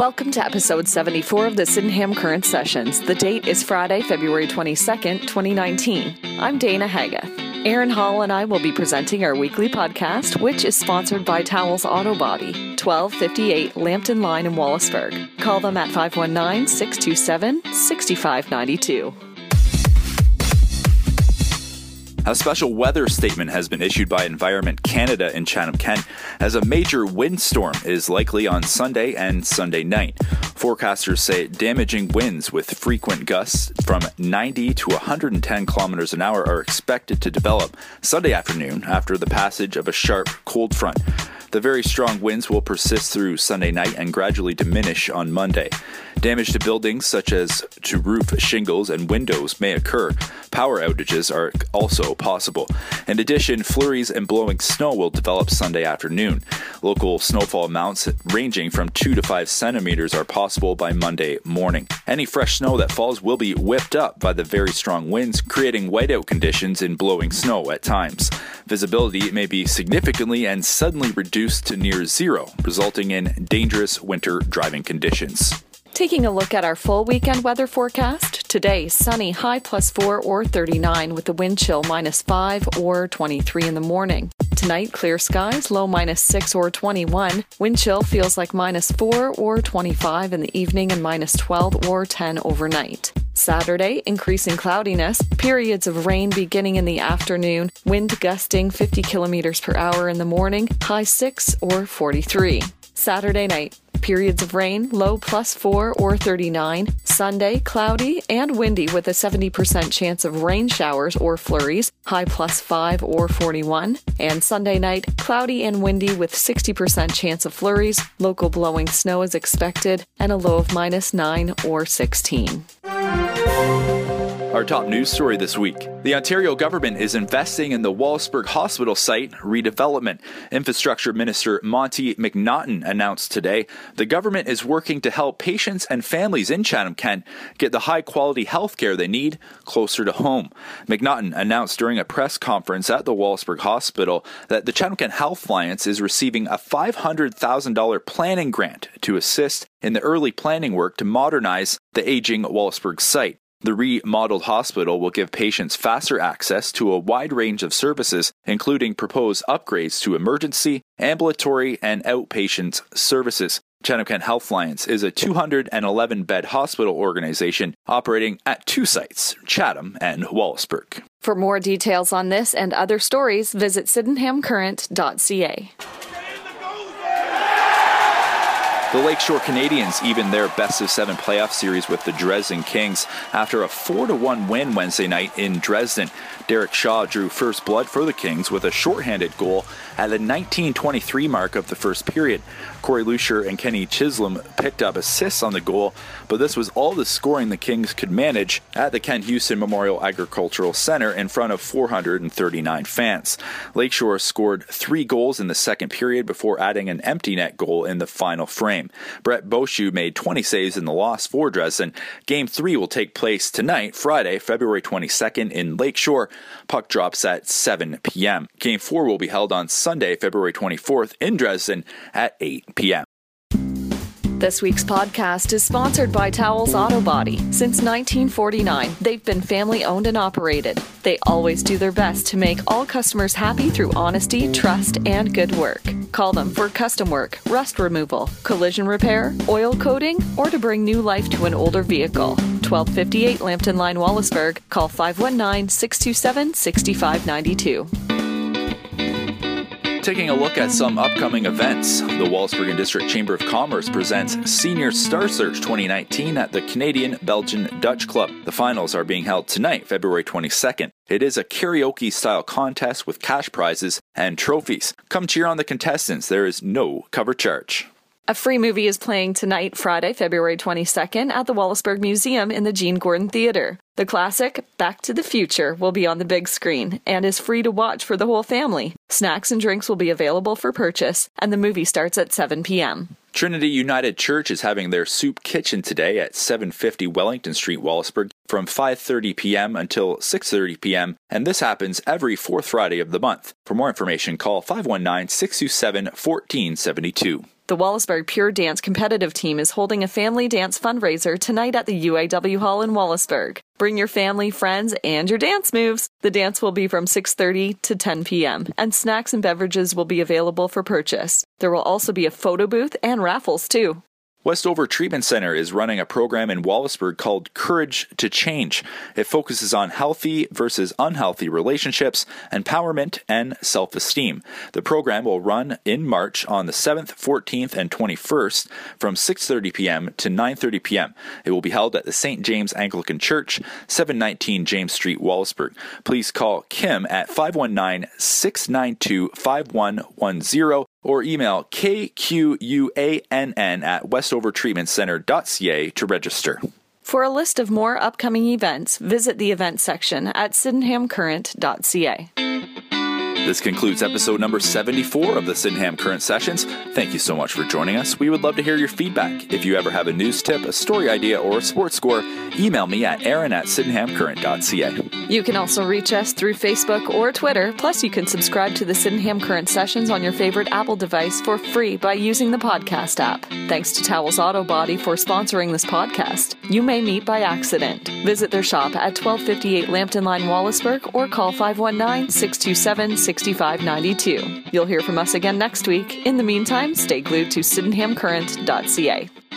Welcome to episode 74 of the Sydenham Current Sessions. The date is Friday, February 22nd, 2019. I'm Dana Haggath. Aaron Hall and I will be presenting our weekly podcast, which is sponsored by Towels Auto Body, 1258 Lambton Line in Wallaceburg. Call them at 519-627-6592. A special weather statement has been issued by Environment Canada in Chatham-Kent as a major windstorm is likely on Sunday and Sunday night. Forecasters say damaging winds with frequent gusts from 90 to 110 kilometers an hour are expected to develop Sunday afternoon after the passage of a sharp cold front. The very strong winds will persist through Sunday night and gradually diminish on Monday. Damage to buildings such as to roof shingles and windows may occur. Power outages are also possible. In addition, flurries and blowing snow will develop Sunday afternoon. Local snowfall amounts ranging from 2 to 5 centimeters are possible by Monday morning. Any fresh snow that falls will be whipped up by the very strong winds, creating whiteout conditions in blowing snow at times. Visibility may be significantly and suddenly reduced to near zero, resulting in dangerous winter driving conditions. Taking a look at our full weekend weather forecast, today sunny, high +4 or 39 with a wind chill -5 or 23 in the morning. Tonight, clear skies, low -6 or 21. Wind chill feels like -4 or 25 in the evening and -12 or 10 overnight. Saturday, increasing cloudiness, periods of rain beginning in the afternoon, wind gusting 50 kilometers per hour in the morning, high 6 or 43. Saturday night, periods of rain, low +4 or 39. Sunday, cloudy and windy with a 70% chance of rain showers or flurries, high +5 or 41. And Sunday night, cloudy and windy with 60% chance of flurries, local blowing snow is expected, and a low of -9 or 16. Our top news story this week. The Ontario government is investing in the Wallaceburg Hospital site redevelopment. Infrastructure Minister Monty McNaughton announced today the government is working to help patients and families in Chatham-Kent get the high-quality health care they need closer to home. McNaughton announced during a press conference at the Wallaceburg Hospital that the Chatham-Kent Health Alliance is receiving a $500,000 planning grant to assist in the early planning work to modernize the aging Wallaceburg site. The remodeled hospital will give patients faster access to a wide range of services, including proposed upgrades to emergency, ambulatory, and outpatient services. Chatham-Kent Health Alliance is a 211-bed hospital organization operating at two sites, Chatham and Wallaceburg. For more details on this and other stories, visit sydenhamcurrent.ca. The Lakeshore Canadians evened their best-of-7 playoff series with the Dresden Kings after a 4-1 win Wednesday night in Dresden. Derek Shaw drew first blood for the Kings with a shorthanded goal at the 19:23 mark of the first period. Corey Luscher and Kenny Chislam picked up assists on the goal, but this was all the scoring the Kings could manage at the Ken Houston Memorial Agricultural Center in front of 439 fans. Lakeshore scored 3 goals in the second period before adding an empty net goal in the final frame. Brett Boshu made 20 saves in the loss for Dresden. Game 3 will take place tonight, Friday, February 22nd in Lakeshore. Puck drops at 7 p.m. Game 4 will be held on Sunday, February 24th in Dresden at 8 p.m. This week's podcast is sponsored by Towels Auto Body. Since 1949, they've been family-owned and operated. They always do their best to make all customers happy through honesty, trust, and good work. Call them for custom work, rust removal, collision repair, oil coating, or to bring new life to an older vehicle. 1258 Lambton Line, Wallaceburg. Call 519-627-6592. Taking a look at some upcoming events, the Wallsburg and District Chamber of Commerce presents Senior Star Search 2019 at the Canadian-Belgian-Dutch Club. The finals are being held tonight, February 22nd. It is a karaoke-style contest with cash prizes and trophies. Come cheer on the contestants. There is no cover charge. A free movie is playing tonight, Friday, February 22nd, at the Wallaceburg Museum in the Gene Gordon Theater. The classic, Back to the Future, will be on the big screen and is free to watch for the whole family. Snacks and drinks will be available for purchase, and the movie starts at 7 p.m. Trinity United Church is having their soup kitchen today at 750 Wellington Street, Wallaceburg, from 5:30 p.m. until 6:30 p.m., and this happens every fourth Friday of the month. For more information, call 519-627-1472. The Wallaceburg Pure Dance Competitive Team is holding a family dance fundraiser tonight at the UAW Hall in Wallaceburg. Bring your family, friends, and your dance moves. The dance will be from 6:30 to 10 p.m., and snacks and beverages will be available for purchase. There will also be a photo booth and raffles, too. Westover Treatment Center is running a program in Wallaceburg called Courage to Change. It focuses on healthy versus unhealthy relationships, empowerment, and self-esteem. The program will run in March on the 7th, 14th, and 21st from 6:30 p.m. to 9:30 p.m. It will be held at the St. James Anglican Church, 719 James Street, Wallaceburg. Please call Kim at 519-692-5110. Or email kquann@westovertreatmentcenter.ca to register. For a list of more upcoming events, visit the events section at sydenhamcurrent.ca. This concludes episode number 74 of the Sydenham Current Sessions. Thank you so much for joining us. We would love to hear your feedback. If you ever have a news tip, a story idea, or a sports score, email me at aaron@sydenhamcurrent.ca. You can also reach us through Facebook or Twitter. Plus, you can subscribe to the Sydenham Current Sessions on your favorite Apple device for free by using the podcast app. Thanks to Towels Auto Body for sponsoring this podcast. You may meet by accident. Visit their shop at 1258 Lambton Line, Wallaceburg, or call 519-627-6592. You'll hear from us again next week. In the meantime, stay glued to sydenhamcurrent.ca.